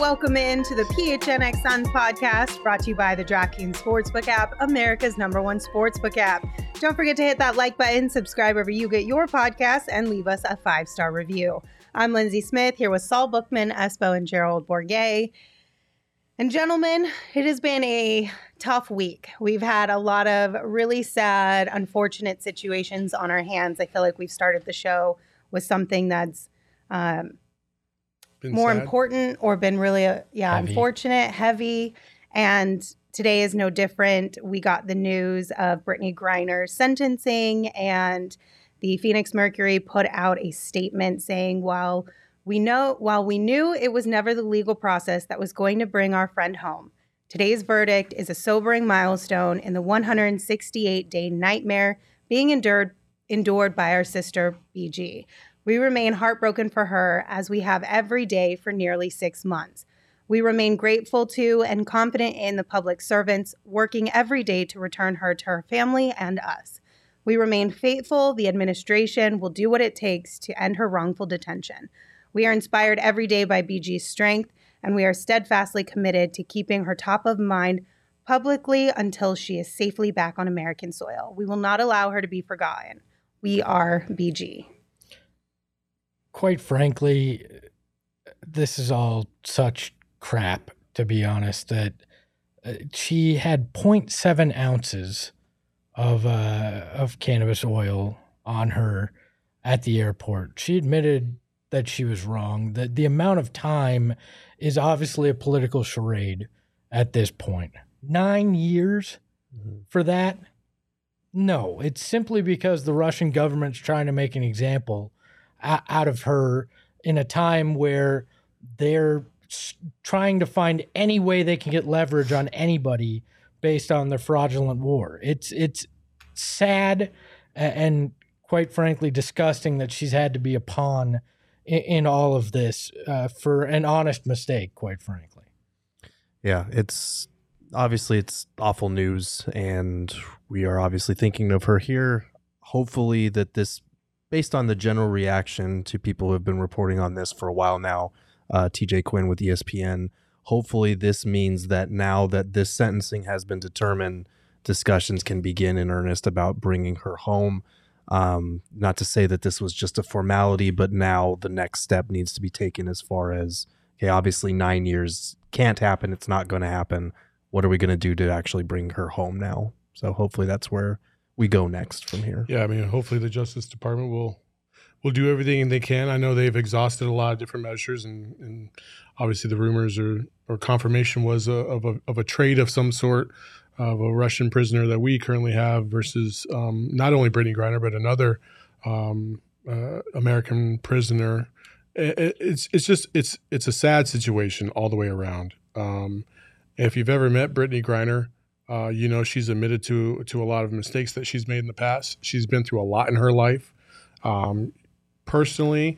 Welcome in to the PHNX Suns podcast, brought to you by the DraftKings Sportsbook app, America's #1 sportsbook app. Don't forget to hit that like button, subscribe wherever you get your podcasts, and leave us a 5-star review. I'm Lindsay Smith, here with Saul Bookman, Espo, and Gerald Bourguet. And gentlemen, it has been a tough week. We've had a lot of really sad, unfortunate situations on our hands. I feel like we've started the show with something that's important or been really, heavy. Unfortunate, heavy. And today is no different. We got the news of Brittany Griner's sentencing, and the Phoenix Mercury put out a statement saying, while we knew it was never the legal process that was going to bring our friend home, today's verdict is a sobering milestone in the 168-day nightmare being endured by our sister, BG. We remain heartbroken for her, as we have every day for nearly 6 months. We remain grateful to and confident in the public servants working every day to return her to her family and us. We remain faithful. The administration will do what it takes to end her wrongful detention. We are inspired every day by BG's strength, and we are steadfastly committed to keeping her top of mind publicly until she is safely back on American soil. We will not allow her to be forgotten. We are BG. Quite frankly, this is all such crap, to be honest, that she had 0.7 ounces of cannabis oil on her at the airport. She admitted that she was wrong. That the amount of time is obviously a political charade at this point. 9 years for that? No, it's simply because the Russian government's trying to make an example out of her in a time where they're trying to find any way they can get leverage on anybody based on their fraudulent war. It's sad and quite frankly disgusting that she's had to be a pawn in all of this for an honest mistake, quite frankly. Yeah, it's obviously it's awful news, and we are obviously thinking of her here. Hopefully that this, based on the general reaction to people who have been reporting on this for a while now, TJ Quinn with ESPN, hopefully this means that now that this sentencing has been determined, discussions can begin in earnest about bringing her home. Not to say that this was just a formality, but now the next step needs to be taken as far as, okay, obviously 9 years can't happen. It's not going to happen. What are we going to do to actually bring her home now? So hopefully that's where we go next from here. Yeah, I mean, hopefully the Justice Department will do everything they can. I know they've exhausted a lot of different measures, and obviously the rumors or confirmation was of a trade of some sort of a Russian prisoner that we currently have versus not only Brittany Griner but another American prisoner. It's just a sad situation all the way around. If you've ever met Brittany Griner, you know, she's admitted to a lot of mistakes that she's made in the past. She's been through a lot in her life. Personally,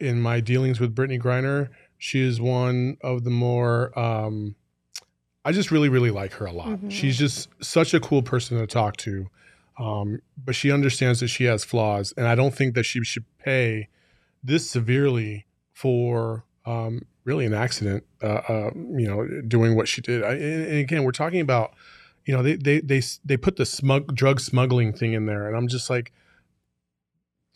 in my dealings with Brittany Griner, she is one of the more I just really, really like her a lot. Mm-hmm. She's just such a cool person to talk to. But she understands that she has flaws, and I don't think that she should pay this severely for really an accident, you know, doing what she did. And again, we're talking about, you know, they put the drug smuggling thing in there, and I'm just like,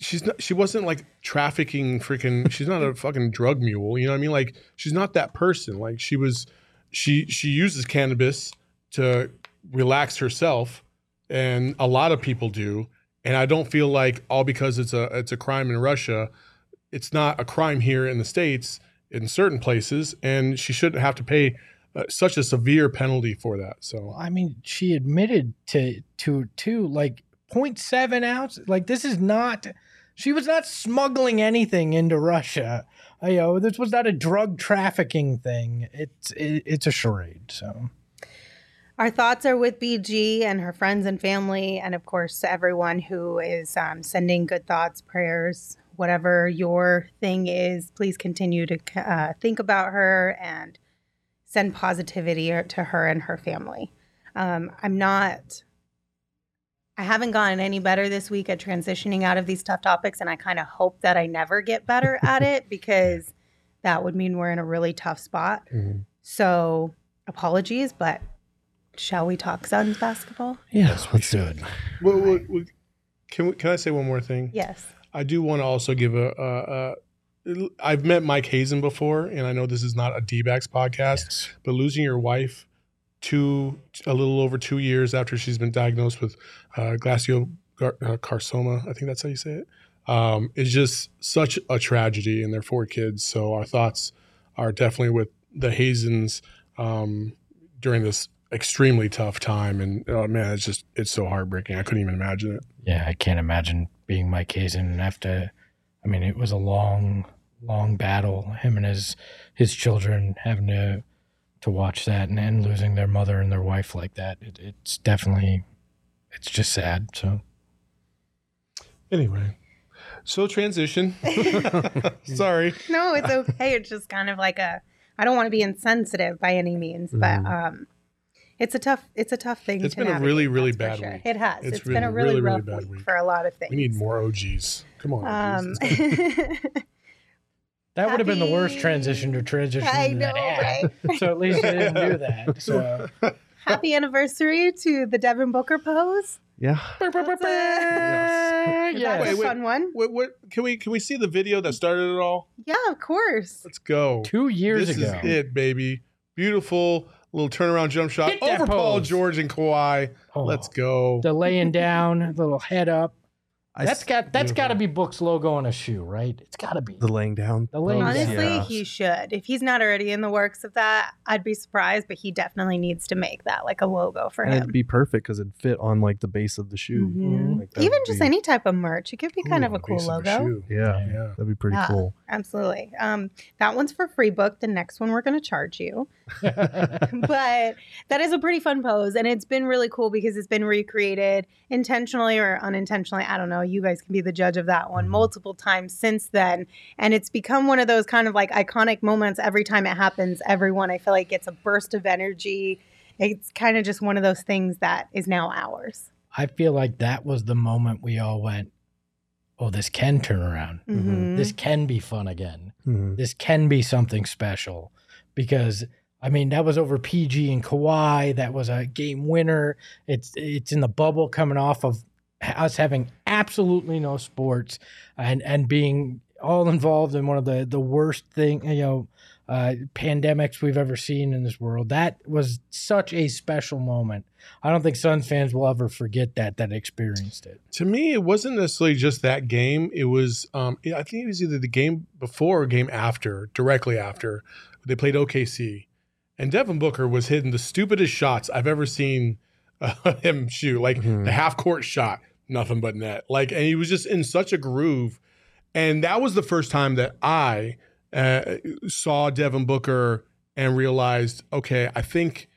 she wasn't like trafficking freaking. She's not a fucking drug mule, you know what I mean? Like, she's not that person. Like, she uses cannabis to relax herself, and a lot of people do. And I don't feel like all because it's a crime in Russia, it's not a crime here in the States. In certain places, and she shouldn't have to pay such a severe penalty for that. So I mean, she admitted to like 0.7 ounces. Like, this is not, she was not smuggling anything into Russia. You know, this was not a drug trafficking thing. It's a charade. So our thoughts are with BG and her friends and family, and of course everyone who is sending good thoughts, prayers, whatever your thing is. Please continue to think about her and send positivity to her and her family. I haven't gotten any better this week at transitioning out of these tough topics, and I kind of hope that I never get better at it, because that would mean we're in a really tough spot. Mm-hmm. So apologies, but shall we talk Suns basketball? Yes, we should. Can I say one more thing? Yes. I do want to also give I've met Mike Hazen before, and I know this is not a D-backs podcast, yes, but losing your wife a little over 2 years after she's been diagnosed with glioblastoma, I think that's how you say it, is just such a tragedy, and their 4 kids. So our thoughts are definitely with the Hazens during this extremely tough time. And man, it's so heartbreaking. I couldn't even imagine it. Yeah, I can't imagine being Mike Hazen and have to. I mean, it was a long, long battle. Him and his children having to watch that and losing their mother and their wife like that. It's just sad. So anyway, so transition. Sorry. No, it's okay. It's just kind of like I don't want to be insensitive by any means, but it's a tough thing. It's been a really, really bad week. It has. It's been a really, really bad week for a lot of things. We need more OGs. Come on. That would have been the worst transition I know, right? So at least they didn't do that. So happy anniversary to the Devin Booker pose. Yeah. Yes. That was a fun one. Can we see the video that started it all? Yeah, of course. Let's go. 2 years ago. This is it, baby. Beautiful little turnaround jump shot over pose. Paul George and Kawhi. Oh. Let's go. The laying down, little head up. That's got to be Book's logo on a shoe, right? It's got to be. The laying down. Honestly, yeah. He should. If he's not already in the works of that, I'd be surprised, but he definitely needs to make that like a logo for him. It'd be perfect because it'd fit on like the base of the shoe. Mm-hmm. Like, even just any type of merch. It could be kind of a cool logo. Yeah, that'd be pretty cool. Absolutely. That one's for free, Book. The next one we're going to charge you. But that is a pretty fun pose, and it's been really cool because it's been recreated intentionally or unintentionally. I don't know. You guys can be the judge of that one multiple times since then. And it's become one of those kind of like iconic moments. Every time it happens, everyone, I feel like, gets a burst of energy. It's kind of just one of those things that is now ours. I feel like that was the moment we all went, oh, this can turn around. Mm-hmm. This can be fun again. Mm-hmm. This can be something special. Because, I mean, that was over PG and Kawhi. That was a game winner. It's in the bubble coming off of us having absolutely no sports and being all involved in one of the worst pandemics we've ever seen in this world. That was such a special moment. I don't think Suns fans will ever forget that experienced it. To me, it wasn't necessarily just that game. It was, I think it was either the game before or game after, directly after. They played OKC. And Devin Booker was hitting the stupidest shots I've ever seen him shoot. Like the half-court shot. Nothing but net. Like, and he was just in such a groove. And that was the first time that I saw Devin Booker and realized, okay, I think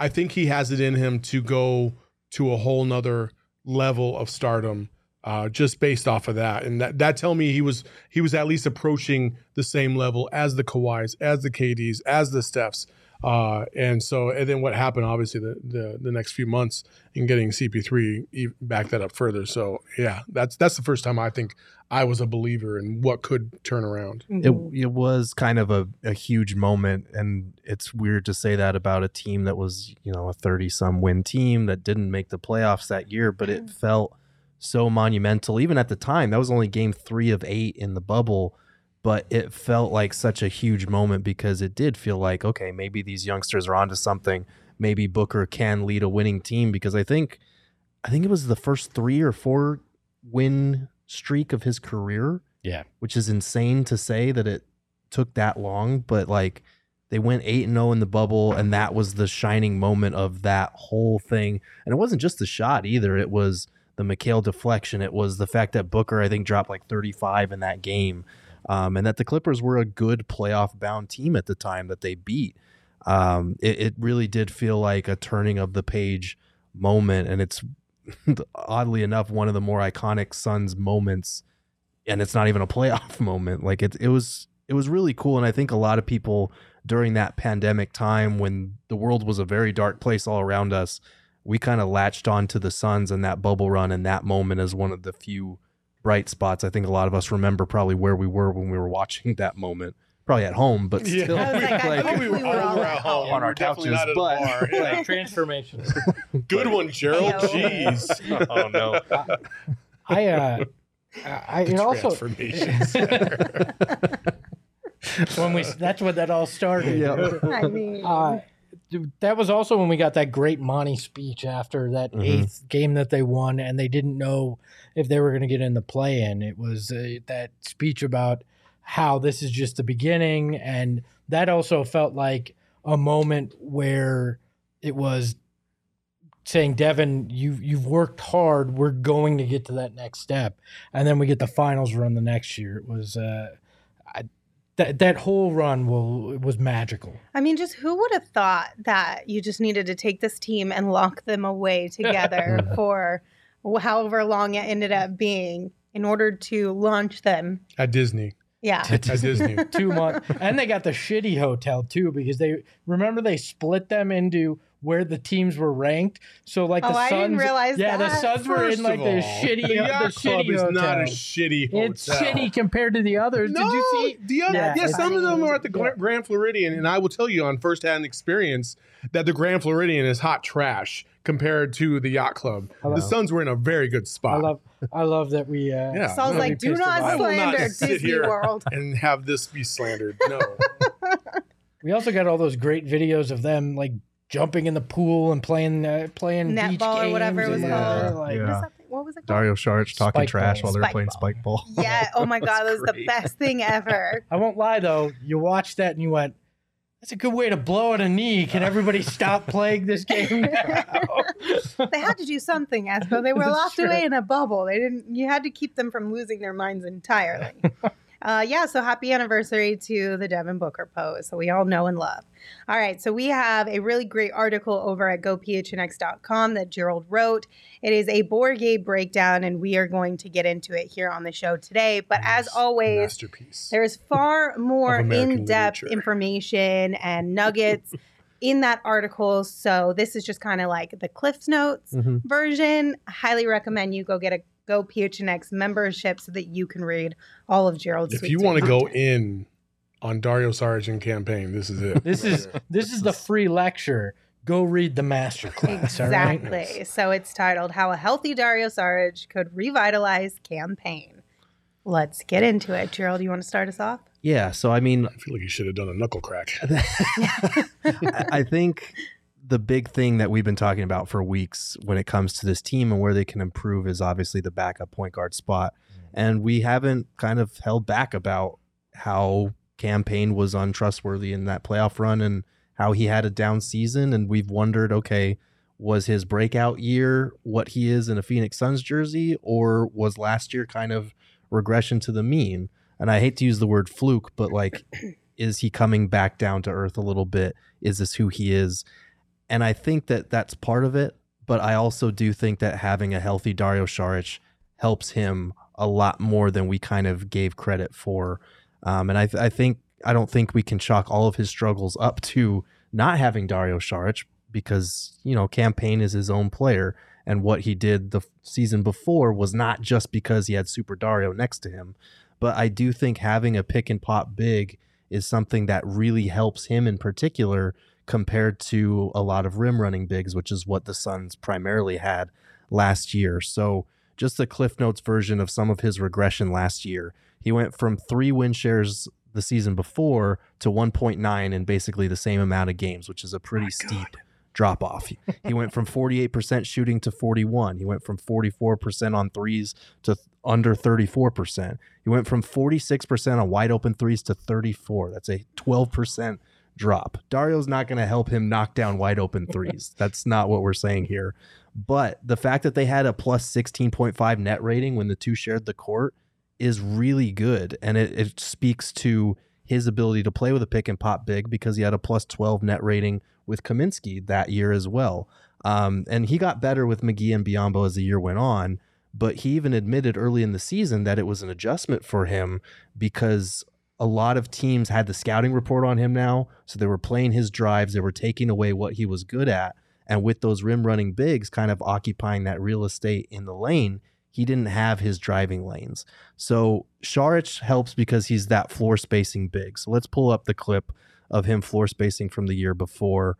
he has it in him to go to a whole nother level of stardom just based off of that. And that tell me he was at least approaching the same level as the Kawhis, as the KDs, as the Stephs. And then what happened, obviously, the next few months in getting CP3 back that up further. So yeah, that's the first time I think I was a believer in what could turn around. It was kind of a huge moment, and it's weird to say that about a team that was, you know, a 30-some win team that didn't make the playoffs that year, but it felt so monumental. Even at the time, that was only game 3 of 8 in the bubble. But it felt like such a huge moment because it did feel like, okay, maybe these youngsters are onto something. Maybe Booker can lead a winning team, because I think it was the first 3 or 4 win streak of his career. Yeah. Which is insane to say that it took that long. But like They went 8-0 in the bubble, and that was the shining moment of that whole thing. And it wasn't just the shot either. It was the McHale deflection. It was the fact that Booker, I think, dropped like 35 in that game, and that the Clippers were a good playoff-bound team at the time that they beat. It really did feel like a turning of the page moment, and it's oddly enough one of the more iconic Suns moments, and it's not even a playoff moment. Like it was really cool, and I think a lot of people during that pandemic time when the world was a very dark place all around us, we kind of latched on to the Suns and that bubble run and that moment as one of the few bright spots. I think a lot of us remember probably where we were when we were watching that moment. Probably at home, but still. We were all at home on our couches. But like, transformation. Good one, Gerald. Jeez. Oh, no. It also. That's when that all started. Yep. I mean. That was also when we got that great Monty speech after that eighth game that they won, and they didn't know if they were going to get in the play-in. It was that speech about how this is just the beginning, and that also felt like a moment where it was saying, Devin, you've worked hard, we're going to get to that next step, and then we get the finals run the next year. It was that whole run was magical. I mean, just who would have thought that you just needed to take this team and lock them away together for however long it ended up being in order to launch them at Disney. Yeah, at Disney. 2 months, and they got the shitty hotel too, because they split them into where the teams were ranked. So like the Suns, I didn't realize that. The Suns were in like the shitty. The Yacht Club is not a shitty hotel. It's shitty compared to the others. No, did you see? The other, some of them are at the Grand Floridian, and I will tell you on firsthand experience that the Grand Floridian is hot trash compared to the Yacht Club. Hello. The Suns were in a very good spot. I love that we... Saul's like, do not slander Disney World. And have this be slandered. No. We also got all those great videos of them, like, jumping in the pool and playing netball or whatever it was called. What was it called? Dario Saric talking trash while they were playing spike ball. Yeah, oh my God, that was the best thing ever. I won't lie, though. You watched that and you went, that's a good way to blow at a knee. Can everybody stop playing this game now? They had to do something, Aspo. They were locked away in a bubble. You had to keep them from losing their minds entirely. So happy anniversary to the Devin Booker pose. So we all know and love. All right, so we have a really great article over at gophnx.com that Gerald wrote. It is a Bourguet breakdown, and we are going to get into it here on the show today. But as always, masterpiece. There is far more in-depth information and nuggets in that article. So this is just kind of like the Cliff Notes version. I highly recommend you go get a PHNX membership so that you can read all of Gerald's. If you want to go in on Dario Saric and Cam Payne, this is it. This is the free lecture. Go read the masterclass. Exactly. Right? So it's titled "How a Healthy Dario Saric Could Revitalize Cam Payne." Let's get into it, Gerald. You want to start us off? Yeah. So I mean, I feel like you should have done a knuckle crack. I think the big thing that we've been talking about for weeks when it comes to this team and where they can improve is obviously the backup point guard spot. And we haven't kind of held back about how Cam Payne was untrustworthy in that playoff run and how he had a down season. And we've wondered, okay, was his breakout year what he is in a Phoenix Suns jersey, or was last year kind of regression to the mean? And I hate to use the word fluke, but like, is he coming back down to earth a little bit? Is this who he is? And I think that that's part of it, but I also do think that having a healthy Dario Saric helps him a lot more than we kind of gave credit for. I don't think we can chalk all of his struggles up to not having Dario Saric because, you know, Cam Payne is his own player, and what he did the season before was not just because he had Super Dario next to him. But I do think having a pick and pop big is something that really helps him in particular compared to a lot of rim-running bigs, which is what the Suns primarily had last year. So just the Cliff Notes version of some of his regression last year. He went from 3 win shares the season before to 1.9 in basically the same amount of games, which is a pretty steep drop-off. He went from 48% shooting to 41%. He went from 44% on threes to under 34%. He went from 46% on wide-open threes to 34%. That's a 12% drop. Dario's not going to help him knock down wide open threes. That's not what we're saying here. But the fact that they had a plus 16.5 net rating when the two shared the court is really good. And it speaks to his ability to play with a pick and pop big, because he had a plus 12 net rating with Kaminsky that year as well. And he got better with McGee and Biyombo as the year went on. But he even admitted early in the season that it was an adjustment for him, because a lot of teams had the scouting report on him now. So they were playing his drives. They were taking away what he was good at. And with those rim running bigs kind of occupying that real estate in the lane, he didn't have his driving lanes. So Saric helps because he's that floor spacing big. So let's pull up the clip of him floor spacing from the year before,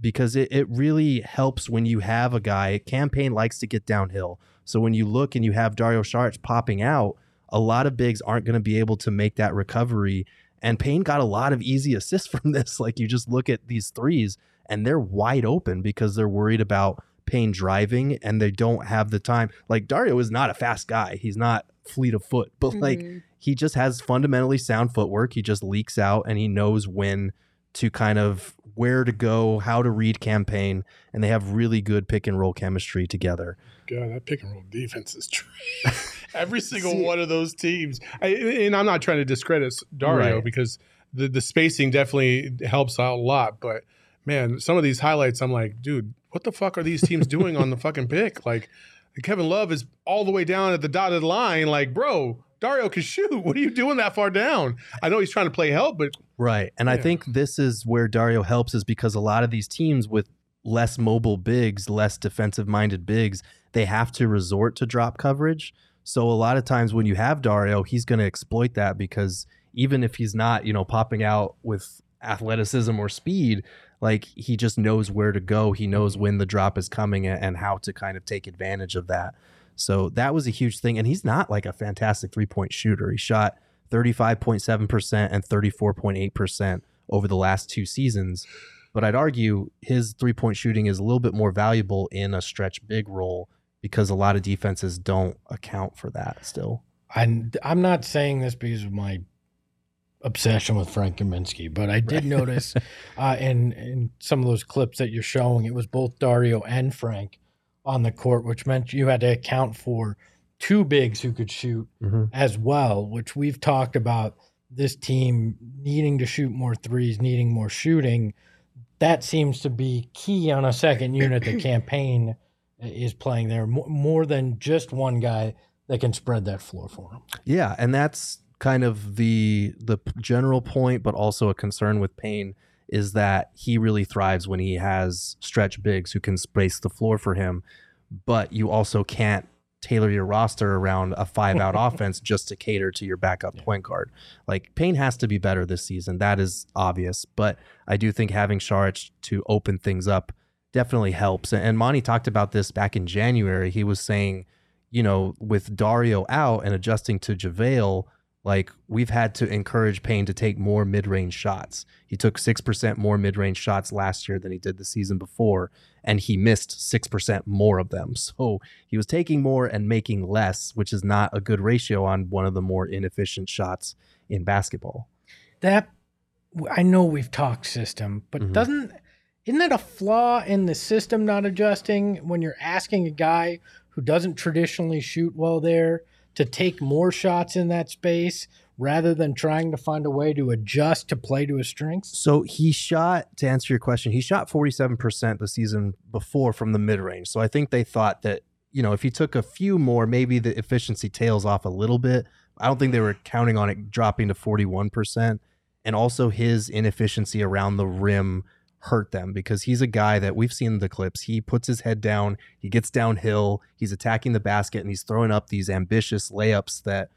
because it really helps when you have a guy. Cam Payne likes to get downhill. So when you look and you have Dario Saric popping out, a lot of bigs aren't going to be able to make that recovery. And Payne got a lot of easy assists from this. Like, you just look at these threes and they're wide open because they're worried about Payne driving and they don't have the time. Like, Dario is not a fast guy. He's not fleet of foot, but like, he just has fundamentally sound footwork. He just leaks out and he knows when to kind of where to go, how to read Cam Payne, and they have really good pick and roll chemistry together. God, that pick and roll defense is true. Every single one of those teams. And I'm not trying to discredit Dario, because the spacing definitely helps out a lot. But, man, some of these highlights, I'm like, dude, what the fuck are these teams doing on the fucking pick? Like, Kevin Love is all the way down at the dotted line. Like, bro, Dario can shoot. What are you doing that far down? I know he's trying to play help, but... Right. And I think this is where Dario helps, is because a lot of these teams with less mobile bigs, less defensive-minded bigs, they have to resort to drop coverage. So a lot of times when you have Dario, he's going to exploit that, because even if he's not, you know, popping out with athleticism or speed, like, he just knows where to go. He knows when the drop is coming and how to kind of take advantage of that. So that was a huge thing. And he's not like a fantastic three-point shooter. He shot 35.7% and 34.8% over the last two seasons. But I'd argue his three-point shooting is a little bit more valuable in a stretch big role, because a lot of defenses don't account for that still. I'm not saying this because of my obsession with Frank Kaminsky, but I did notice in some of those clips that you're showing, it was both Dario and Frank on the court, which meant you had to account for two bigs who could shoot as well, which we've talked about this team needing to shoot more threes, needing more shooting. That seems to be key on a second unit that Cam Payne is playing there, more than just one guy that can spread that floor for him. Yeah, and that's kind of the general point, but also a concern with Payne is that he really thrives when he has stretch bigs who can space the floor for him, but you also can't tailor your roster around a five-out offense just to cater to your backup point guard. Like, Payne has to be better this season. That is obvious, but I do think having Saric to open things up definitely helps. And Monty talked about this back in January. He was saying, you know, with Dario out and adjusting to JaVale, like, we've had to encourage Payne to take more mid-range shots. He took 6% more mid-range shots last year than he did the season before, and he missed 6% more of them. So he was taking more and making less, which is not a good ratio on one of the more inefficient shots in basketball. That, I know we've talked system, but isn't that a flaw in the system not adjusting when you're asking a guy who doesn't traditionally shoot well there to take more shots in that space rather than trying to find a way to adjust to play to his strengths? So he shot, to answer your question, he shot 47% the season before from the mid-range. So I think they thought that, you know, if he took a few more, maybe the efficiency tails off a little bit. I don't think they were counting on it dropping to 41%. And also his inefficiency around the rim hurt them, because he's a guy that we've seen in the clips. He puts his head down, he gets downhill, he's attacking the basket, and he's throwing up these ambitious layups that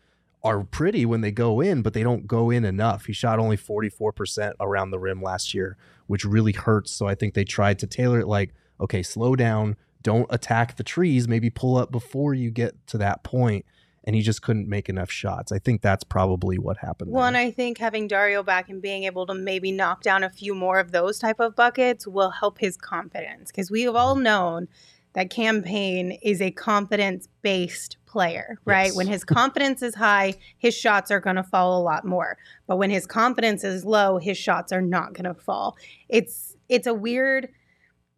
are pretty when they go in, but they don't go in enough. He shot only 44% around the rim last year, which really hurts. So I think they tried to tailor it like, okay, slow down, don't attack the trees, maybe pull up before you get to that point. And he just couldn't make enough shots. I think that's probably what happened. Well, and I think having Dario back and being able to maybe knock down a few more of those type of buckets will help his confidence, because we have all known that Cam Payne is a confidence-based player. player, right? Yes. When his confidence is high, his shots are going to fall a lot more. But when his confidence is low, his shots are not going to fall. It's a weird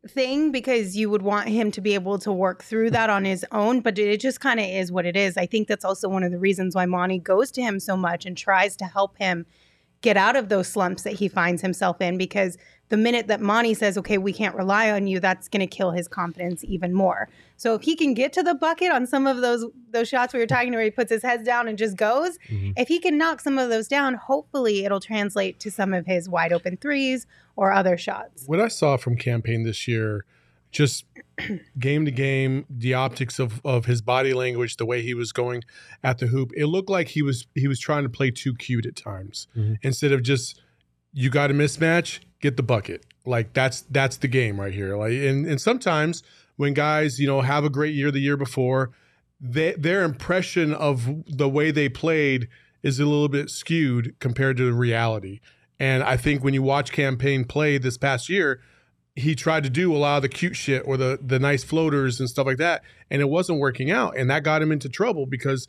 thing because you would want him to be able to work through that on his own, but it just kind of is what it is. I think that's also one of the reasons why Monty goes to him so much and tries to help him get out of those slumps that he finds himself in, because the minute that Monty says, okay, we can't rely on you, that's going to kill his confidence even more. So if he can get to the bucket on some of those shots we were talking to where he puts his head down and just goes, if he can knock some of those down, hopefully it'll translate to some of his wide open threes or other shots. What I saw from Cam Payne this year, just game to game, the optics of his body language, the way he was going at the hoop, it looked like he was trying to play too cute at times instead of just, you got a mismatch, get the bucket. Like that's the game right here. Like and sometimes when guys, you know, have a great year the year before, their impression of the way they played is a little bit skewed compared to the reality. And I think when you watch Cam Payne play this past year, he tried to do a lot of the cute shit or the nice floaters and stuff like that, and it wasn't working out, and that got him into trouble because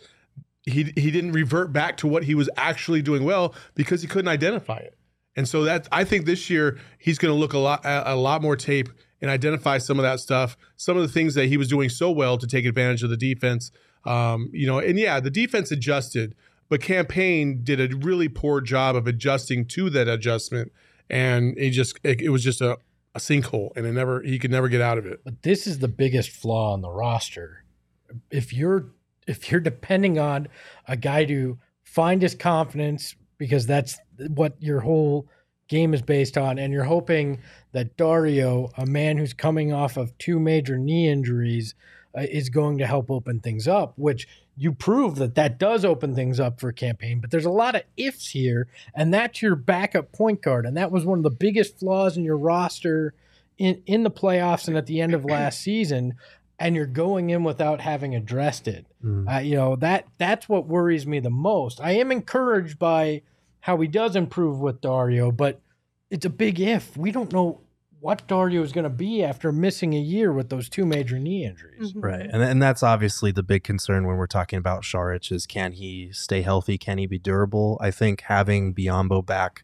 he didn't revert back to what he was actually doing well because he couldn't identify it. And so that I think this year he's going to look a lot more tape and identify some of that stuff, some of the things that he was doing so well to take advantage of the defense. And yeah, the defense adjusted, but Cam Payne did a really poor job of adjusting to that adjustment, and it was just a sinkhole, and he could never get out of it. But this is the biggest flaw on the roster. If you're depending on a guy to find his confidence, because that's what your whole game is based on, and you're hoping that Dario, a man who's coming off of two major knee injuries, is going to help open things up, which you prove that does open things up for a campaign. But there's a lot of ifs here, and that's your backup point guard, and that was one of the biggest flaws in your roster in the playoffs and at the end of last season, and you're going in without having addressed it. That's what worries me the most. I am encouraged by how he does improve with Dario, but it's a big if. We don't know what Dario is going to be after missing a year with those two major knee injuries. Right, and that's obviously the big concern when we're talking about Saric is, can he stay healthy? Can he be durable? I think having Biyombo back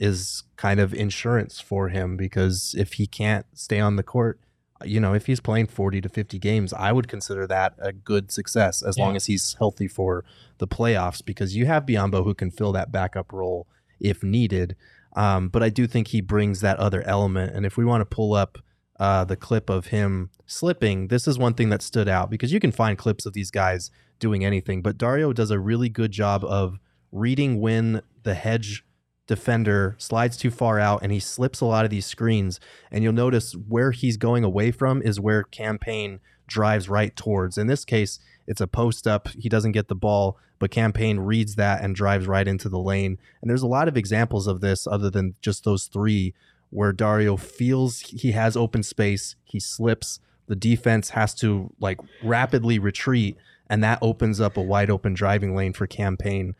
is kind of insurance for him, because if he can't stay on the court, you know, if he's playing 40 to 50 games, I would consider that a good success as long as he's healthy for the playoffs, because you have Biyombo who can fill that backup role if needed. But I do think he brings that other element. And if we want to pull up the clip of him slipping, this is one thing that stood out, because you can find clips of these guys doing anything. But Dario does a really good job of reading when the hedge defender slides too far out, and he slips a lot of these screens, and you'll notice where he's going away from is where Cam Payne drives right towards. In this case, it's a post up. He doesn't get the ball, but Cam Payne reads that and drives right into the lane. And there's a lot of examples of this other than just those three where Dario feels he has open space. He slips. The defense has to rapidly retreat, and that opens up a wide open driving lane for Cam Payne.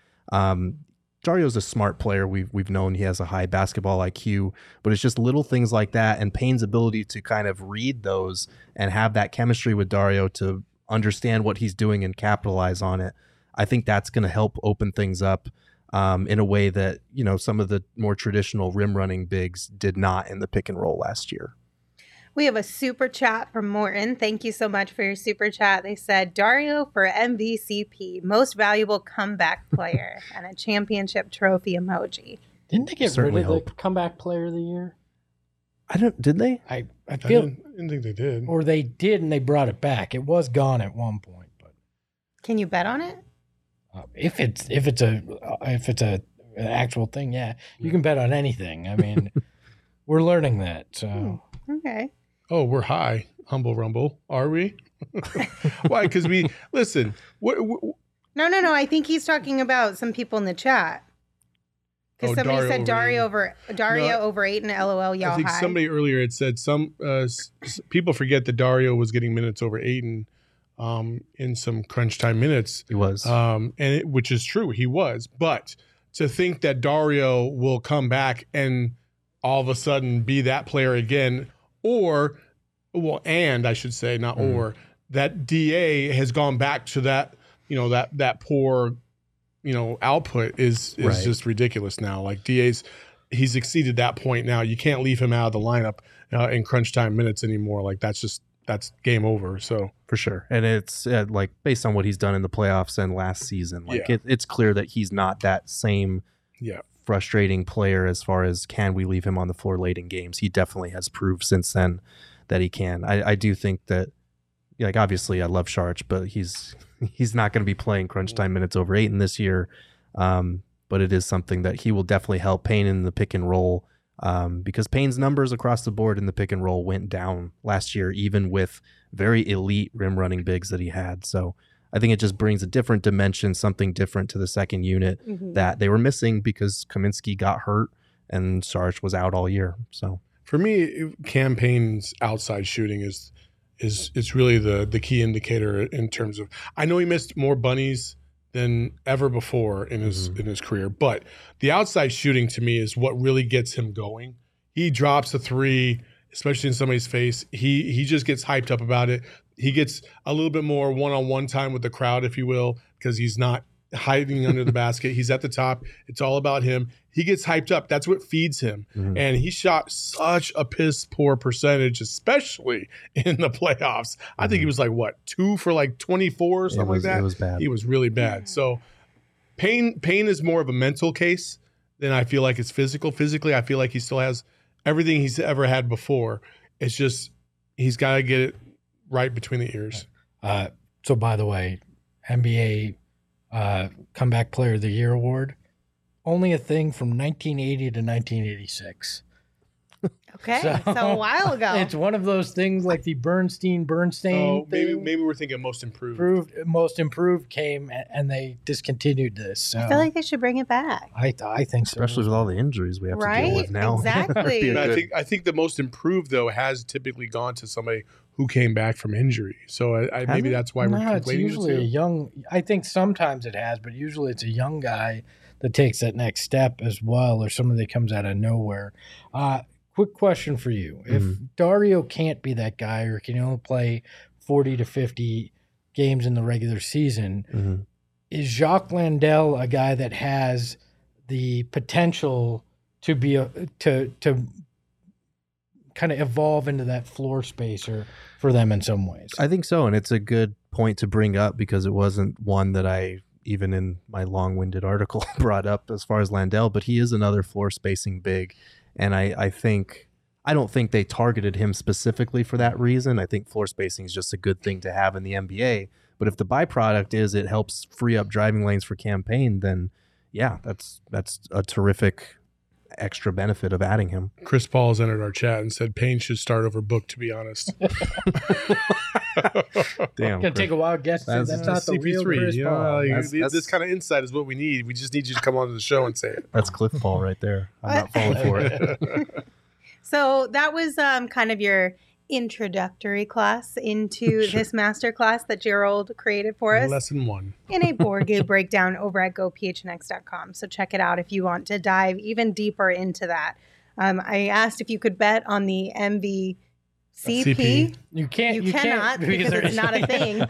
Dario's a smart player. We've known he has a high basketball IQ, but it's just little things like that, and Payne's ability to kind of read those and have that chemistry with Dario to understand what he's doing and capitalize on it. I think that's going to help open things up in a way that, you know, some of the more traditional rim running bigs did not in the pick and roll last year. We have a super chat from Morton. Thank you so much for your super chat. They said, Dario for MVCP, most valuable comeback player, and a championship trophy emoji. Didn't they get rid of the comeback player of the year? Did they? I didn't think they did. Or they did and they brought it back. It was gone at one point. But can you bet on it? If it's an actual thing, yeah. You can bet on anything. I mean, we're learning that. So okay. Oh, we're high, humble rumble, are we? Why? Because we listen. No. I think he's talking about some people in the chat. Because somebody said Dario over Ayton. LOL, y'all. I think somebody earlier had said some people forget that Dario was getting minutes over Ayton in some crunch time minutes. He was, which is true, he was. But to think that Dario will come back and all of a sudden be that player again. And I should say, not or, that DA has gone back to that you know, that poor, you know, output is right. just ridiculous now. Like DA's, he's exceeded that point now. You can't leave him out of the lineup in crunch time minutes anymore. Like that's game over. So for sure. And it's like based on what he's done in the playoffs and last season, like it's clear that he's not that same frustrating player as far as can we leave him on the floor late in games. He definitely has proved since then that he can. I do think that, like, obviously I love Saric, but he's not going to be playing crunch time minutes over eight in this year. But it is something that he will definitely help Payne in the pick and roll, because Payne's numbers across the board in the pick and roll went down last year, even with very elite rim running bigs that he had. So I think it just brings a different dimension, something different to the second unit that they were missing because Kaminsky got hurt and Saric was out all year. So for me, Cam Payne's outside shooting is really the key indicator in terms of, I know he missed more bunnies than ever before in his career, but the outside shooting to me is what really gets him going. He drops a three, especially in somebody's face. He just gets hyped up about it. He gets a little bit more one-on-one time with the crowd, if you will, because he's not hiding under the basket. He's at the top. It's all about him. He gets hyped up. That's what feeds him. And he shot such a piss poor percentage, especially in the playoffs. I think he was like, what, 2 for like 24 or something like that? It was bad. He was really bad. So Payne is more of a mental case than I feel like it's physical. Physically, I feel like he still has everything he's ever had before. It's just he's got to get it right between the ears. So, by the way, NBA Comeback Player of the Year award, only a thing from 1980 to 1986. Okay, so a while ago. It's one of those things like the Bernstein. Oh, maybe we're thinking most improved. Most improved came and they discontinued this. So I feel like they should bring it back. I think so. Especially with all the injuries we have to deal with now. Exactly. I think the most improved though has typically gone to somebody who came back from injury. So maybe that's why we're complaining. It's usually a young. I think sometimes it has, but usually it's a young guy that takes that next step as well, or somebody that comes out of nowhere. Quick question for you. If Dario can't be that guy or can only play 40 to 50 games in the regular season, is Jock Landale a guy that has the potential to be to kind of evolve into that floor spacer for them in some ways? I think so, and it's a good point to bring up because it wasn't one that I, even in my long-winded article, brought up as far as Landale, but he is another floor spacing big. And I don't think they targeted him specifically for that reason. I think floor spacing is just a good thing to have in the NBA. But if the byproduct is it helps free up driving lanes for Cam Payne, then yeah, that's a terrific extra benefit of adding him. Chris Paul's entered our chat and said Payne should start over Book, to be honest. Damn, I'm gonna take a wild guess. That's not the real Chris Paul. This kind of insight is what we need. We just need you to come onto the show and say it. That's Cliff Paul right there. I'm not falling for it. So that was kind of your introductory class into this masterclass that Gerald created for us. Lesson 1. In a board game breakdown over at gophnx.com. So check it out if you want to dive even deeper into that. I asked if you could bet on the MVP. You can't. You cannot because it's not a thing.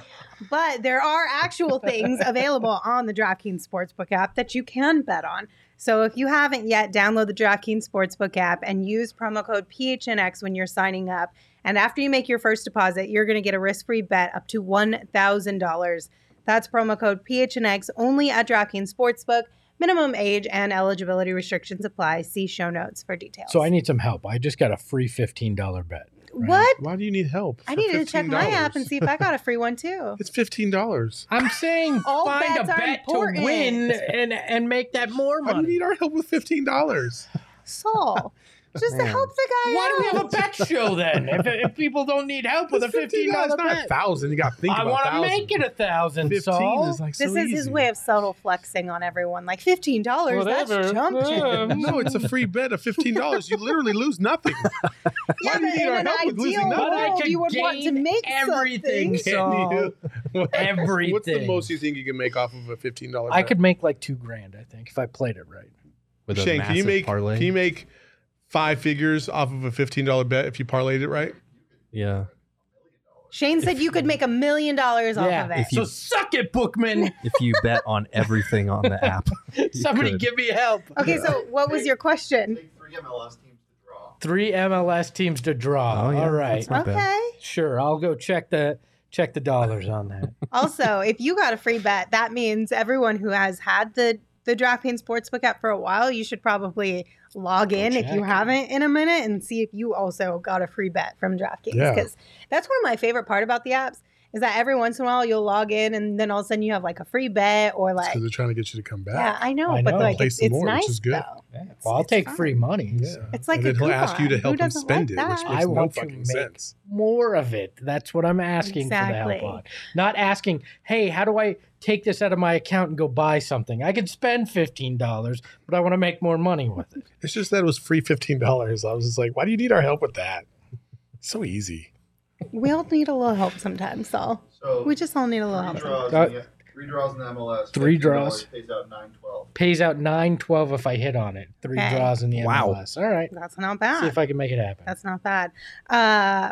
But there are actual things available on the DraftKings Sportsbook app that you can bet on. So if you haven't yet, download the DraftKings Sportsbook app and use promo code PHNX when you're signing up. And after you make your first deposit, you're going to get a risk-free bet up to $1,000. That's promo code PHNX only at DraftKings Sportsbook. Minimum age and eligibility restrictions apply. See show notes for details. So I need some help. I just got a free $15 bet. Right? What? Why do you need help? I needed to check my app and see if I got a free one too. It's $15. I'm saying find a bet important to win and make that more money. Why do you need our help with $15? Saul, just to help the guy out. Why do we have a bet show then? If people don't need help with a $15 bet, it's not $1,000. You got to think about $1,000. I want to make it $1,000. $15 is like so easy. This is his way of subtle flexing on everyone. Like $15, that's jumping. No, it's a free bet of $15. You literally lose nothing. Why do you need our help with losing nothing? But you would want to make everything. Saul. Everything. What's the most you think you can make off of a $15 bet? I could make like $2,000. I think if I played it right. With Shane, can you make 5 figures off of a $15 bet if you parlayed it right? Yeah. Shane said you could make $1 million off of it. So suck it, Bookman. If you bet on everything on the app. Somebody give me help. Okay, so what was your question? Three MLS teams to draw. Three MLS teams to draw. Oh, yeah. All right. Okay. Bad. Sure, I'll go check the dollars on that. Also, if you got a free bet, that means everyone who has had the DraftKings Sportsbook app for a while, you should probably log in if you haven't in a minute and see if you also got a free bet from DraftKings. Because that's one of my favorite part about the apps is that every once in a while you'll log in and then all of a sudden you have like a free bet or like. Because they're trying to get you to come back. Yeah, I know. But like, it's more, nice, which is good. Though. Yeah. Well, I'll take free money. Yeah. It's like and a coupon. He'll ask you to help him spend it, which makes no fucking sense. More of it. That's what I'm asking for the help on. Not asking, hey, how do I take this out of my account and go buy something? I could spend $15, but I want to make more money with it. It's just that it was free $15. I was just like, why do you need our help with that? It's so easy. We all need a little help sometimes, Saul. So we just all need a little help. Three draws in the MLS. Three draws. Pays out 9-12. Pays out 9-12 if I hit on it. Three draws in the MLS. All right. That's not bad. See if I can make it happen. That's not bad.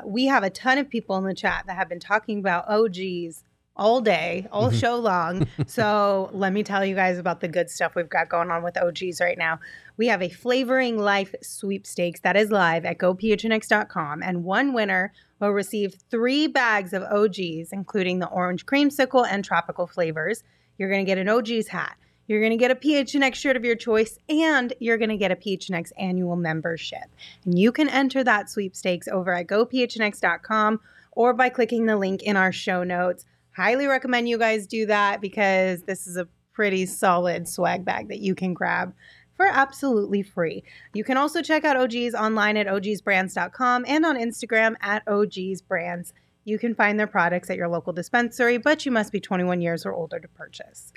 We have a ton of people in the chat that have been talking about OGs all day, all show long. So let me tell you guys about the good stuff we've got going on with OGs right now. We have a Flavoring Life sweepstakes that is live at gophnx.com. And one winner will receive 3 bags of OGs, including the orange creamsicle and tropical flavors. You're going to get an OGs hat. You're going to get a PHNX shirt of your choice, and you're going to get a PHNX annual membership. And you can enter that sweepstakes over at gophnx.com or by clicking the link in our show notes. Highly recommend you guys do that because this is a pretty solid swag bag that you can grab for absolutely free. You can also check out OGs online at ogsbrands.com and on Instagram at ogsbrands. You can find their products at your local dispensary, but you must be 21 years or older to purchase.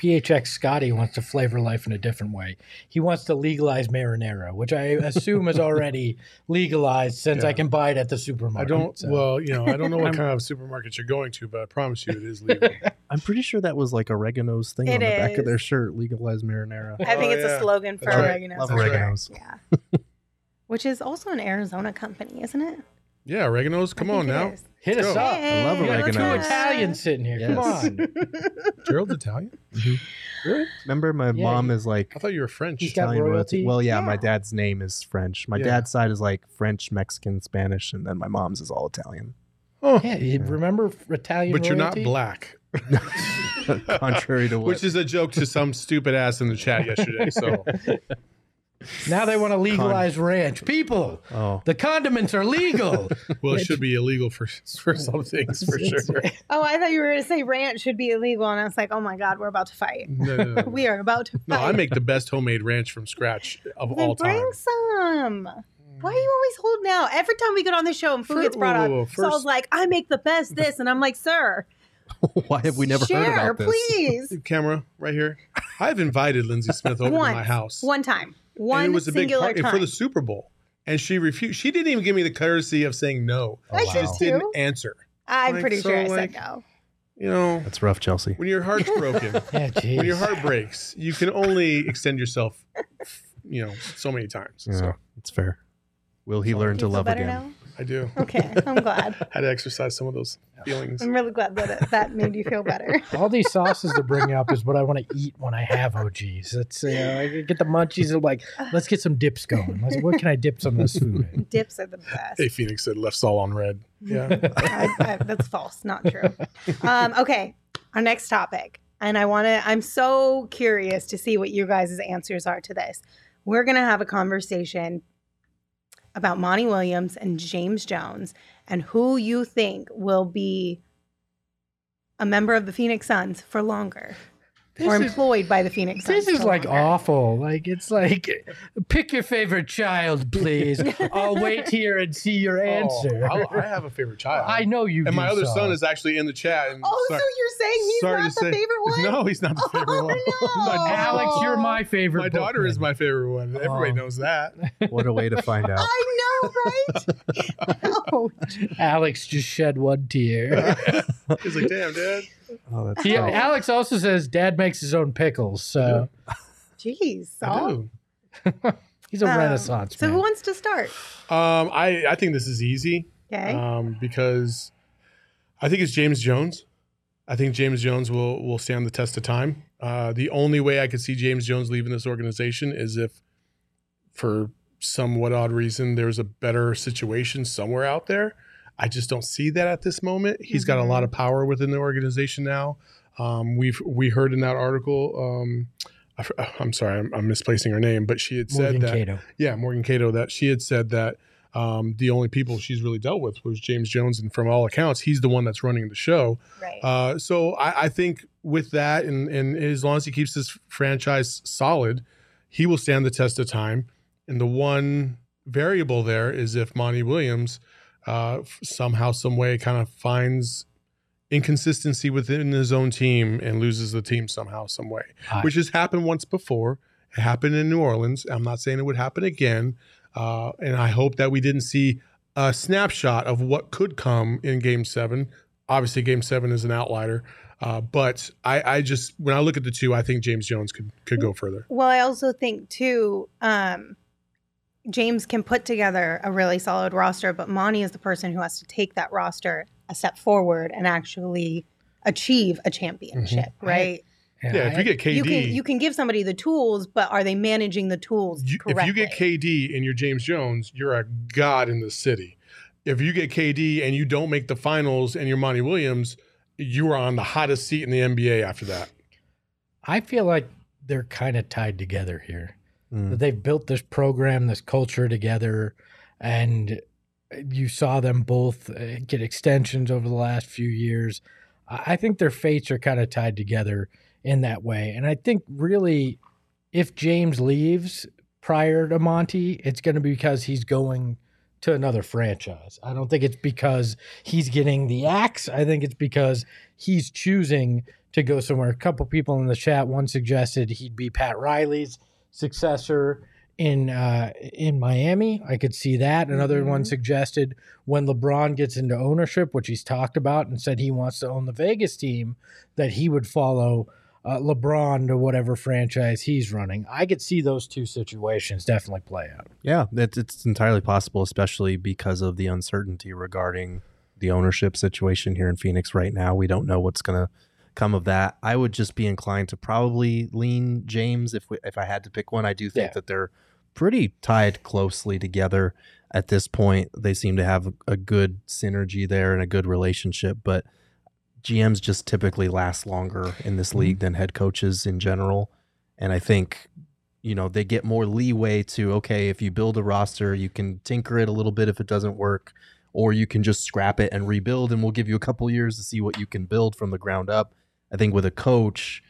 PHX Scotty wants to flavor life in a different way. He wants to legalize marinara, which I assume is already legalized since I can buy it at the supermarket. I don't know what kind of supermarket you're going to, but I promise you it is legal. I'm pretty sure that was like Oregano's thing on the back of their shirt, legalize marinara. I think it's a slogan for Oregano's. Love Oregano's. Yeah. Which is also an Arizona company, isn't it? Yeah, Oregano's. Come on now. Hit us up. I love Oregano's. We're 2 Italians sitting here. Yes. Come on. Gerald's Italian? Mm-hmm. Really? Remember my mom is like... I thought you were French. Italian royalty. Well, my dad's name is French. My dad's side is like French, Mexican, Spanish, and then my mom's is all Italian. Oh. Yeah, remember Italian royalty? But you're not black. Contrary to what... Which is a joke to some stupid ass in the chat yesterday, so... Now they want to legalize ranch. People, the condiments are legal. Well, it should be illegal for some things, for sure. Oh, I thought you were going to say ranch should be illegal, and I was like, oh, my God, we're about to fight. No. We are about to fight. No, I make the best homemade ranch from scratch of all time. Bring some. Why are you always holding out? Every time we get on the show and food gets brought up, Saul's like, I make the best this, and I'm like, sir. Why have we never heard about this? Please. Camera right here. I've invited Lindsay Smith over to my house. One time. And it was a big party for the Super Bowl. And she refused. She didn't even give me the courtesy of saying no. She just didn't answer. I'm pretty sure I said no. You know, that's rough, Chelsea. When your heart's broken, when your heart breaks, you can only extend yourself, so many times. Yeah, so it's fair. Will he learn to love again? Now? I do. Okay, I'm glad. I had to exercise some of those feelings. I'm really glad that that made you feel better. All these sauces to bring up is what I want to eat when I have OGs. It's I get the munchies. I'm like, let's get some dips going. What can I dip some of this food in? Dips are the best. Hey, Phoenix said left Saul on red. Yeah, that's false. Not true. Okay, our next topic, and I'm so curious to see what you guys' answers are to this. We're gonna have a conversation about Monty Williams and James Jones and who you think will be a member of the Phoenix Suns for longer or employed by the Phoenix Suns. This is like awful. Like, it's like, pick your favorite child, please. I'll wait here and see your answer. I have a favorite child. I know you do. And my other son is actually in the chat. And so you're saying he's not the favorite one? No, he's not the favorite one. No. Alex, you're my favorite. My daughter is my favorite one. Everybody knows that. What a way to find out. I know, right? No. Alex just shed one tear. He's like, damn, Dad. Oh, Alex also says Dad makes his own pickles. So, jeez, Saul. He's a renaissance man. So who wants to start? I think this is easy. Okay. Because I think it's James Jones. I think James Jones will stand the test of time. The only way I could see James Jones leaving this organization is if, for somewhat odd reason, there's a better situation somewhere out there. I just don't see that at this moment. He's got a lot of power within the organization now. We heard in that article, I'm sorry, I'm misplacing her name, but she had said that Cato. Yeah, Morgan Cato, that she had said that the only people she's really dealt with was James Jones, and from all accounts, he's the one that's running the show. Right. So I think with that, and as long as he keeps this franchise solid, he will stand the test of time. And the one variable there is if Monty Williams somehow, some way, kind of finds inconsistency within his own team and loses the team somehow, some way, which has happened once before. It happened in New Orleans. I'm not saying it would happen again. And I hope that we didn't see a snapshot of what could come in Game 7. Obviously, Game 7 is an outlier. But I just, when I look at the two, I think James Jones could go further. Well, I also think, too, James can put together a really solid roster, but Monty is the person who has to take that roster a step forward and actually achieve a championship, right? Yeah, if you get KD... You can give somebody the tools, but are they managing the tools correctly? If you get KD and you're James Jones, you're a god in the city. If you get KD and you don't make the finals and you're Monty Williams, you are on the hottest seat in the NBA after that. I feel like they're kind of tied together here. They've built this program, this culture together, and you saw them both get extensions over the last few years. I think their fates are kind of tied together in that way. And I think really if James leaves prior to Monty, it's going to be because he's going to another franchise. I don't think it's because he's getting the axe. I think it's because he's choosing to go somewhere. A couple people in the chat, one suggested he'd be Pat Riley's successor in Miami. I could see that. Another one suggested when LeBron gets into ownership, which he's talked about and said he wants to own the Vegas team, that he would follow LeBron to whatever franchise he's running. I could see those two situations definitely play out. Yeah, it's entirely possible, especially because of the uncertainty regarding the ownership situation here in Phoenix right now. We don't know what's going to come of that. I would just be inclined to probably lean James if I had to pick one. I do think that they're pretty tied closely together at this point. They seem to have a good synergy there and a good relationship, but GMs just typically last longer in this league than head coaches in general. And I think, you know, they get more leeway to, okay, if you build a roster, you can tinker it a little bit if it doesn't work, or you can just scrap it and rebuild, and we'll give you a couple years to see what you can build from the ground up. I think with a coach,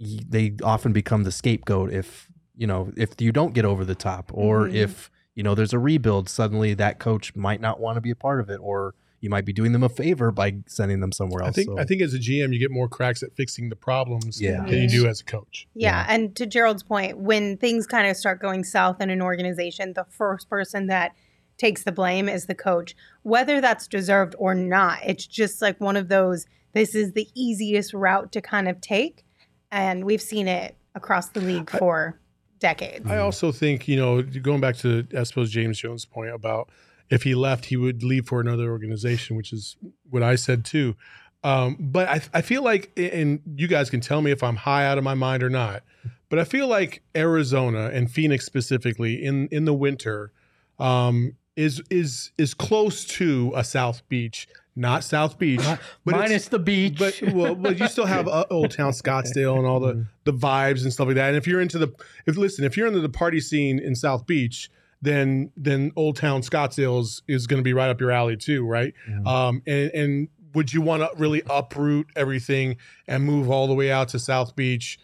they often become the scapegoat if you don't get over the top, or if, you know, there's a rebuild, suddenly that coach might not want to be a part of it, or you might be doing them a favor by sending them somewhere else. I think as a GM, you get more cracks at fixing the problems than you do as a coach. Yeah, and to Gerald's point, when things kind of start going south in an organization, the first person that takes the blame is the coach, whether that's deserved or not. It's just like one of those, this is the easiest route to kind of take. And we've seen it across the league for decades. I also think, you know, going back to, I suppose, James Jones' point about if he left, he would leave for another organization, which is what I said too. But I feel like, and you guys can tell me if I'm high out of my mind or not, but I feel like Arizona and Phoenix specifically in the winter is close to a South Beach. Not South Beach, but minus the beach. But well, you still have Old Town Scottsdale and all the vibes and stuff like that. And if you're into the party scene in South Beach, then Old Town Scottsdale is going to be right up your alley too, right? And would you want to really uproot everything and move all the way out to South Beach,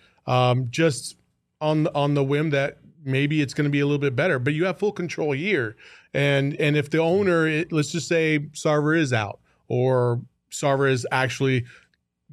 just on the whim that maybe it's going to be a little bit better? But you have full control here, and if the owner, let's just say Sarver is out, or Sarver is actually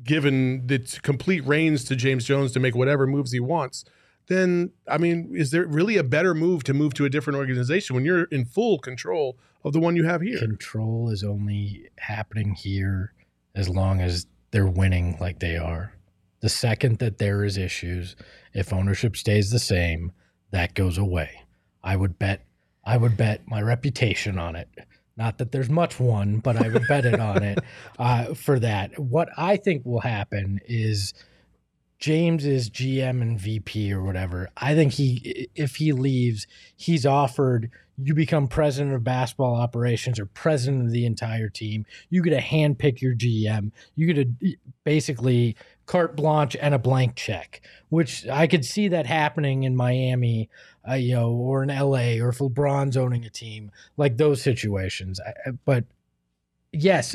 given the complete reins to James Jones to make whatever moves he wants, then, I mean, is there really a better move to a different organization when you're in full control of the one you have here? Control is only happening here as long as they're winning like they are. The second that there is issues, if ownership stays the same, that goes away. I would bet my reputation on it Not that there's much one, but I would bet it on it for that. What I think will happen is James is GM and VP or whatever. I think if he leaves, he's offered you become president of basketball operations or president of the entire team. You get to handpick your GM. You get to basically carte blanche and a blank check, which I could see that happening in Miami, or in LA, or if LeBron's owning a team, like those situations. But yes,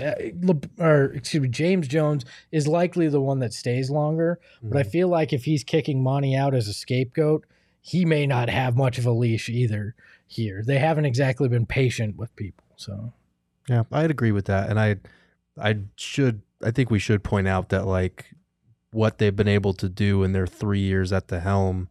James Jones is likely the one that stays longer. Mm-hmm. But I feel like if he's kicking Monty out as a scapegoat, he may not have much of a leash either here. They haven't exactly been patient with people. So, yeah, I'd agree with that. And I think we should point out that like what they've been able to do in their 3 years at the helm,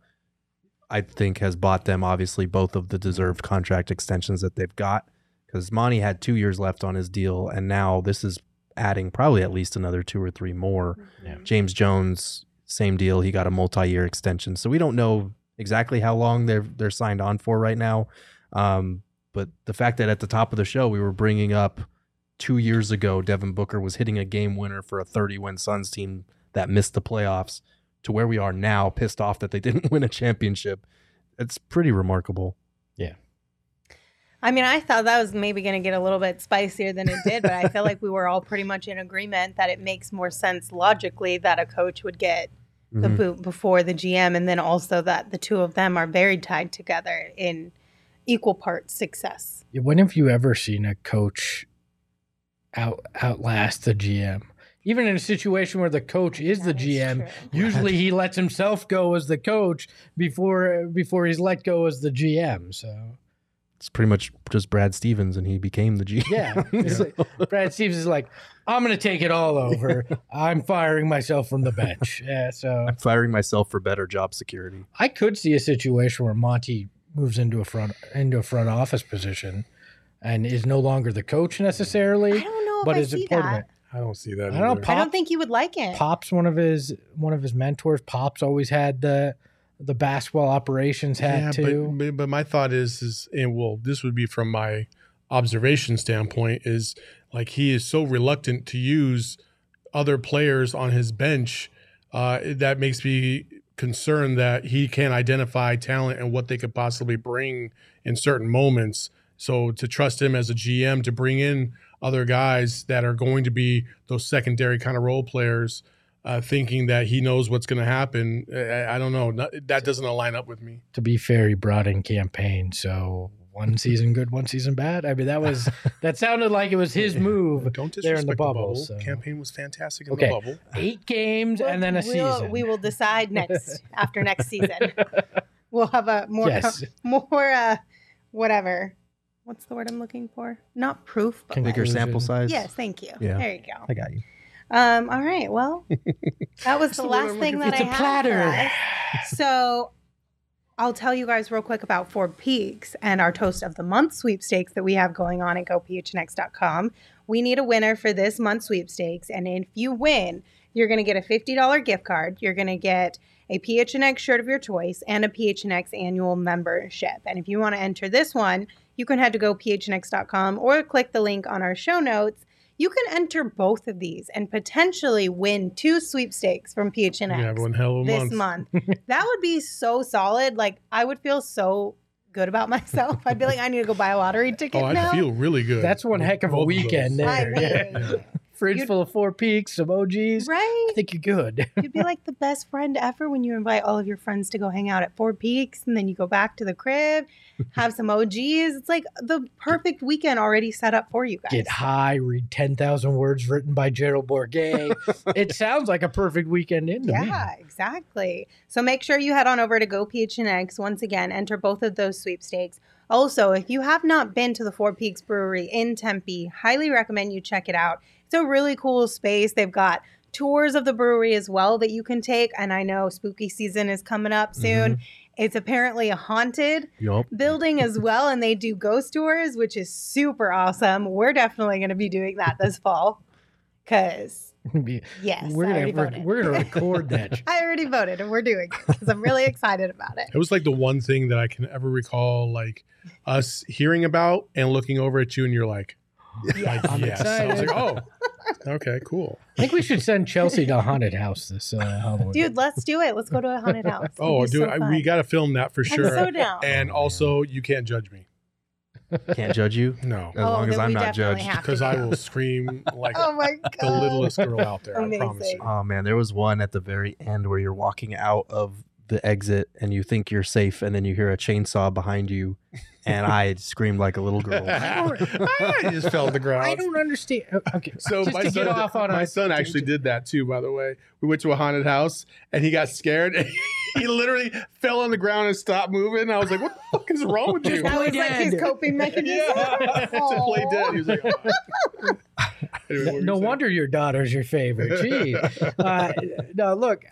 I think has bought them obviously both of the deserved contract extensions that they've got. Because Monty had 2 years left on his deal, and now this is adding probably at least another 2 or 3 more. Yeah. James Jones, same deal. He got a multi-year extension. So we don't know exactly how long they're signed on for right now. But the fact that at the top of the show we were bringing up 2 years ago, Devin Booker was hitting a game winner for a 30-win Suns team that missed the playoffs to where we are now, pissed off that they didn't win a championship. It's pretty remarkable. Yeah. I mean, I thought that was maybe going to get a little bit spicier than it did, but I feel like we were all pretty much in agreement that it makes more sense logically that a coach would get the boot before the GM, and then also that the two of them are very tied together in equal parts success. When have you ever seen a coach outlast the GM? Even in a situation where the coach is the GM, usually he lets himself go as the coach before he's let go as the GM, so... It's pretty much just Brad Stevens, and he became the GM. Yeah. It's like, Brad Stevens is like, I'm going to take it all over. Yeah. I'm firing myself from the bench. Yeah, so I'm firing myself for better job security. I could see a situation where Monty moves into a front office position and is no longer the coach necessarily. I don't know but if is I see part that. Of it. I don't see that. I don't think he would like it. Pop's one of his mentors. Pop's always had the basketball operations hat too. But my thought is, and well, this would be from my observation standpoint, is like he is so reluctant to use other players on his bench. That makes me concerned that he can't identify talent and what they could possibly bring in certain moments. So to trust him as a GM to bring in other guys that are going to be those secondary kind of role players, thinking that he knows what's going to happen. I don't know. That doesn't align up with me. To be fair, he brought in Cam Payne. So one season good, one season bad. I mean, that sounded like it was his move. Don't disrespect there in the bubble. So. Cam Payne was fantastic in the bubble. 8 games and then a season. We will decide after next season. We'll have a more whatever. What's the word I'm looking for? Not proof, but bigger sample size. Yes, thank you. Yeah. There you go. I got you. All right. Well, that was the last thing that I had. It's a platter. So I'll tell you guys real quick about Four Peaks and our Toast of the Month sweepstakes that we have going on at gophnx.com. We need a winner for this month's sweepstakes. And if you win, you're going to get a $50 gift card. You're going to get a PHNX shirt of your choice and a PHNX annual membership. And if you want to enter this one, you can head to gophnx.com or click the link on our show notes. You can enter both of these and potentially win 2 sweepstakes from PHNX this month. That would be so solid. Like, I would feel so good about myself. I'd be like, I need to go buy a lottery ticket now. I feel really good. That's one heck of a weekend there. Yeah. Fridge full of Four Peaks, some OGs. Right. I think you're good. You'd be like the best friend ever when you invite all of your friends to go hang out at Four Peaks, and then you go back to the crib, have some OGs. It's like the perfect weekend already set up for you guys. Get high, read 10,000 words written by Gerald Bourguet. It sounds like a perfect weekend to me. Yeah, exactly. So make sure you head on over to GoPHNX. Once again, enter both of those sweepstakes. Also, if you have not been to the Four Peaks Brewery in Tempe, highly recommend you check it out. It's a really cool space. They've got tours of the brewery as well that you can take. And I know spooky season is coming up soon. Mm-hmm. It's apparently a haunted building as well, and they do ghost tours, which is super awesome. We're definitely going to be doing that this fall because, yes, we're going to record that. I already voted, and we're doing it because I'm really excited about it. It was like the one thing that I can ever recall, like us hearing about and looking over at you, and you're like, Yes. Like, yes. I was like, oh, okay, cool. I think we should send Chelsea to a haunted house this Halloween. Dude, let's do it. Let's go to a haunted house. Oh, dude, we got to film that for sure. I'm so down. And also, you can't judge me. Can't judge you? No. As long as I'm not judged. Because I will scream like oh my God, the littlest girl out there. Amazing. I promise you. Oh, man. There was one at the very end where you're walking out of the exit and you think you're safe, and then you hear a chainsaw behind you. And I screamed like a little girl. I just fell to the ground. I don't understand. Okay. So my son actually did that too, by the way. We went to a haunted house and he got scared. And he literally fell on the ground and stopped moving. I was like, what the fuck is wrong with you? That was like his coping mechanism. Yeah. To play dead. He was like, oh. Anyway, no wonder your daughter's your favorite. Gee. No, look,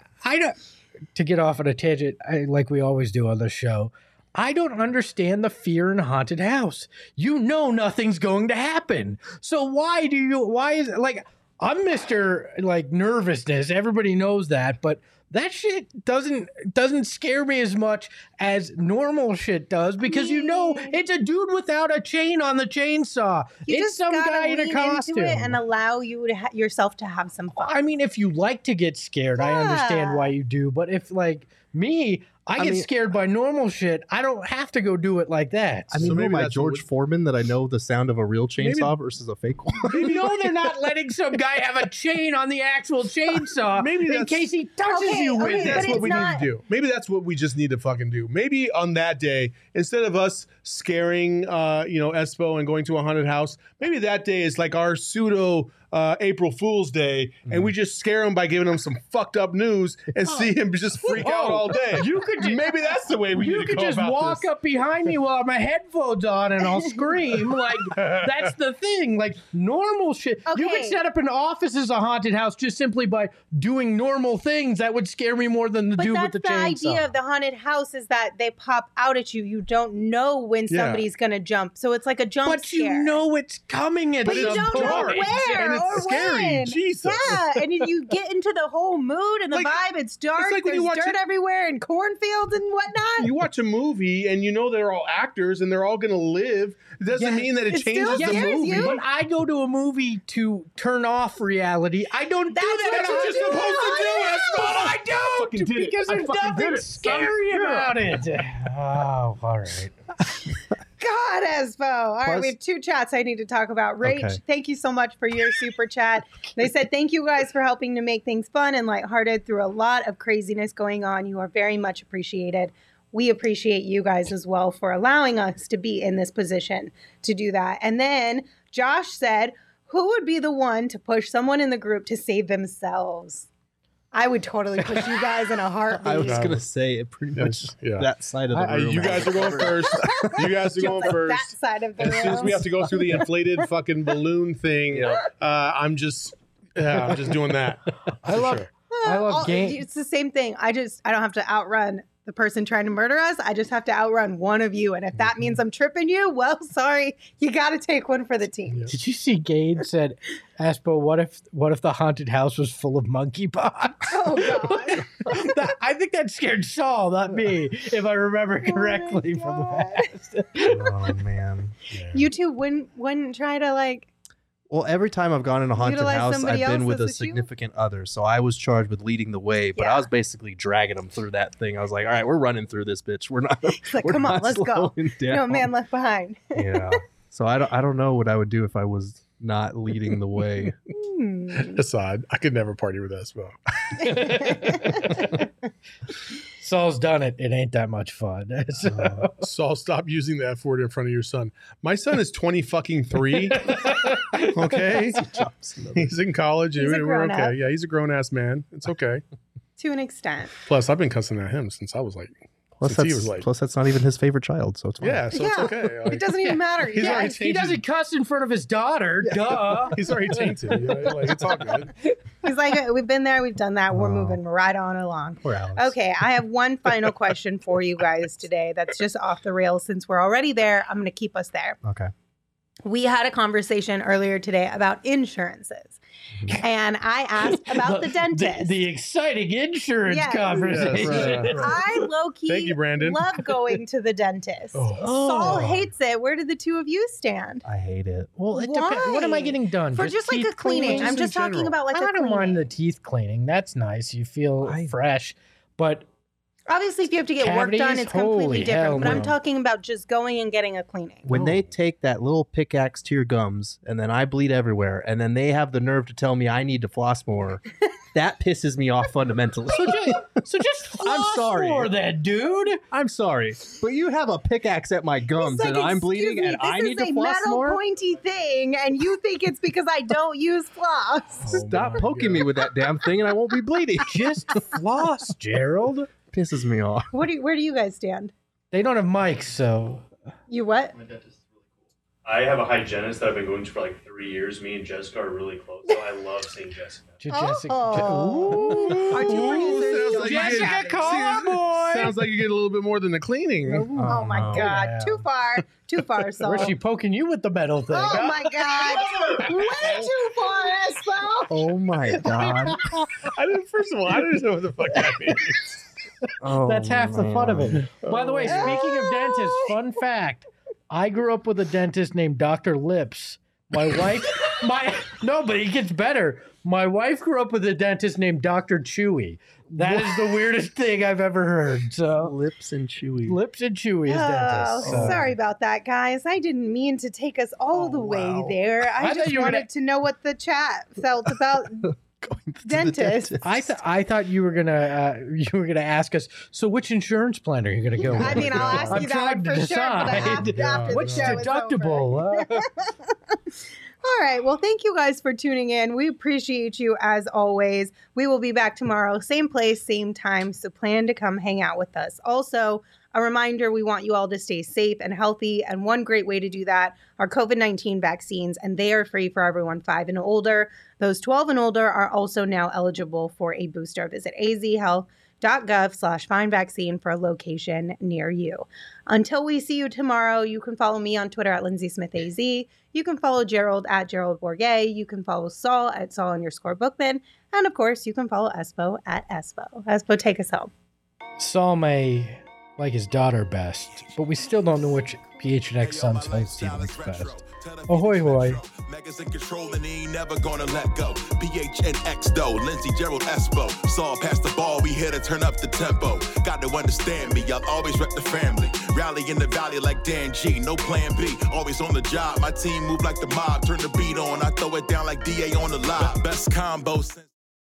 to get off on a tangent, like we always do on this show, I don't understand the fear in a haunted house. You know nothing's going to happen. So why is it like, I'm Mr. like nervousness. Everybody knows that, but that shit doesn't scare me as much as normal shit does, because you know it's a dude without a chain on the chainsaw. It's some guy in a costume. And allow you to yourself to have some fun. I mean, if you like to get scared, yeah. I understand why you do. But if like me, I get scared by normal shit. I don't have to go do it like that. I mean, maybe by George Foreman that I know the sound of a real chainsaw versus a fake one. You know they're not letting some guy have a chain on the actual chainsaw in case he touches you with it. Maybe that's what we need to do. Maybe that's what we just need to fucking do. Maybe on that day, instead of us scaring Espo and going to a haunted house, maybe that day is like our pseudo April Fool's Day, and we just scare him by giving him some fucked up news and see him just freak out all day. You could maybe that's the way we need to go about this. You could just walk up behind me while my headphones on and I'll scream. Like, that's the thing. Like, normal shit. Okay. You could set up an office as a haunted house just simply by doing normal things. That would scare me more than the dude with the chainsaw. But that's the idea of the haunted house, is that they pop out at you. You don't know when somebody's going to jump. So it's like a jump scare. But you know it's coming at some point. But you don't know where. It's scary, when. Jesus. Yeah, and you get into the whole mood and the vibe. It's dark. It's like there's dirt everywhere and cornfields and whatnot. You watch a movie and you know they're all actors and they're all going to live. It doesn't mean that it changes the movie. When I go to a movie to turn off reality, I don't do that. That's what you're supposed to do. That's what I do. Because there's nothing scary about it. Oh, all right. God, Espo. All right, we have two chats I need to talk about. Rach, thank you so much for your super chat. They said, thank you guys for helping to make things fun and lighthearted through a lot of craziness going on. You are very much appreciated. We appreciate you guys as well for allowing us to be in this position to do that. And then Josh said, who would be the one to push someone in the group to save themselves? I would totally push you guys in a heartbeat. I was going to say it pretty much that side of the room. You guys are going first. You guys are going first. That side of the room. As soon as we have to go through the inflated fucking balloon thing, I'm just doing that. I love games. It's the same thing. I don't have to outrun the person trying to murder us. I just have to outrun one of you. And if that means I'm tripping you, well, sorry, you got to take one for the team. Yeah. Did you see Gade said, Espo, what if the haunted house was full of monkeypox? Oh, God. I think that scared Saul, not me, if I remember correctly from the past. Oh, man. Yeah. You two wouldn't try to like... Well, every time I've gone in a haunted house, I've been with a significant other. So I was charged with leading the way, but I was basically dragging them through that thing. I was like, all right, we're running through this bitch. We're not. It's like, come on, let's go. No man left behind. Yeah. So I don't know what I would do if I was not leading the way. Asad, I could never party with Espo. Saul's done it. It ain't that much fun. Saul, stop using the F word in front of your son. My son is 23. Okay. He's in college. We're okay. Up. Yeah, he's a grown ass man. It's okay. To an extent. Plus, I've been cussing at him since I was like... Plus, that's not even his favorite child, so it's fine. Yeah, so it's okay. Like, it doesn't even matter. Yeah, he doesn't cuss in front of his daughter. Yeah. Duh. He's already tainted. Like, it's all good. He's like, we've been there, we've done that. We're moving right on along. Okay, I have one final question for you guys today. That's just off the rails. Since we're already there, I'm going to keep us there. Okay. We had a conversation earlier today about insurances. and I asked about the dentist. The exciting insurance conversation. I low-key love going to the dentist. Saul hates it. Where do the two of you stand? I hate it. Well, it depends. What am I getting done? For just like a cleaning. I'm just talking about like a cleaning. I don't mind the teeth cleaning. That's nice. You feel fresh. But obviously, if you have to get cavities, work done, it's completely different. But I'm talking about just going and getting a cleaning. When they take that little pickaxe to your gums, and then I bleed everywhere, and then they have the nerve to tell me I need to floss more, that pisses me off fundamentally. So just floss more then, dude. I'm sorry. But you have a pickaxe at my gums, like, and I'm bleeding, and I need to floss more? This is a metal pointy thing, and you think it's because I don't use floss. Stop poking me with that damn thing, and I won't be bleeding. Just floss, Gerald. Pisses me off. Where do you guys stand? They don't have mics, so... You what? My dentist is really cool. I have a hygienist that I've been going to for like 3 years. Me and Jessica are really close, so I love seeing Jessica. Jessica. Jessica, Callboy! Sounds like you get a little bit more than the cleaning. Oh my God. Yeah. Too far, Saul. Where's she poking you with the metal thing? Oh my God. Way too far, Saul. Oh my God. First of all, I don't know what the fuck that means. That's half the fun of it. By the way, speaking of dentists, fun fact: I grew up with a dentist named Dr. Lips. No, but he gets better. My wife grew up with a dentist named Dr. Chewy. That is the weirdest thing I've ever heard. So Lips and Chewy. Lips and Chewy is dentist. Sorry about that, guys. I didn't mean to take us all the way there. I just wanted to know what the chat felt about. Going to dentist. I thought you were gonna ask us. So which insurance plan are you gonna go with? I mean, I'll ask you that for sure. After what's the show deductible? Is over. All right. Well, thank you guys for tuning in. We appreciate you as always. We will be back tomorrow, same place, same time. So plan to come hang out with us. Also, a reminder, we want you all to stay safe and healthy. And one great way to do that are COVID-19 vaccines, and they are free for everyone 5 and older. Those 12 and older are also now eligible for a booster. Visit azhealth.gov/findvaccine for a location near you. Until we see you tomorrow, you can follow me on Twitter at LindsaySmithAZ. You can follow Gerald at Gerald Bourguet. You can follow Saul at Saul_Bookman. And, of course, you can follow Espo at Espo. Espo, take us home. Saul may... like his daughter best, but we still don't know which PHNX Suns host team is best. Ahoy, hoy. Megas in control and he ain't never gonna let go. PHNX though, Lindsay, Gerald, Espo. Saw past the ball, we here to turn up the tempo. Got to understand me, I'll always rep the family. Rally in the valley like Dan G, no plan B. Always on the job, my team move like the mob. Turn the beat on, I throw it down like DA on the live. Best combo since...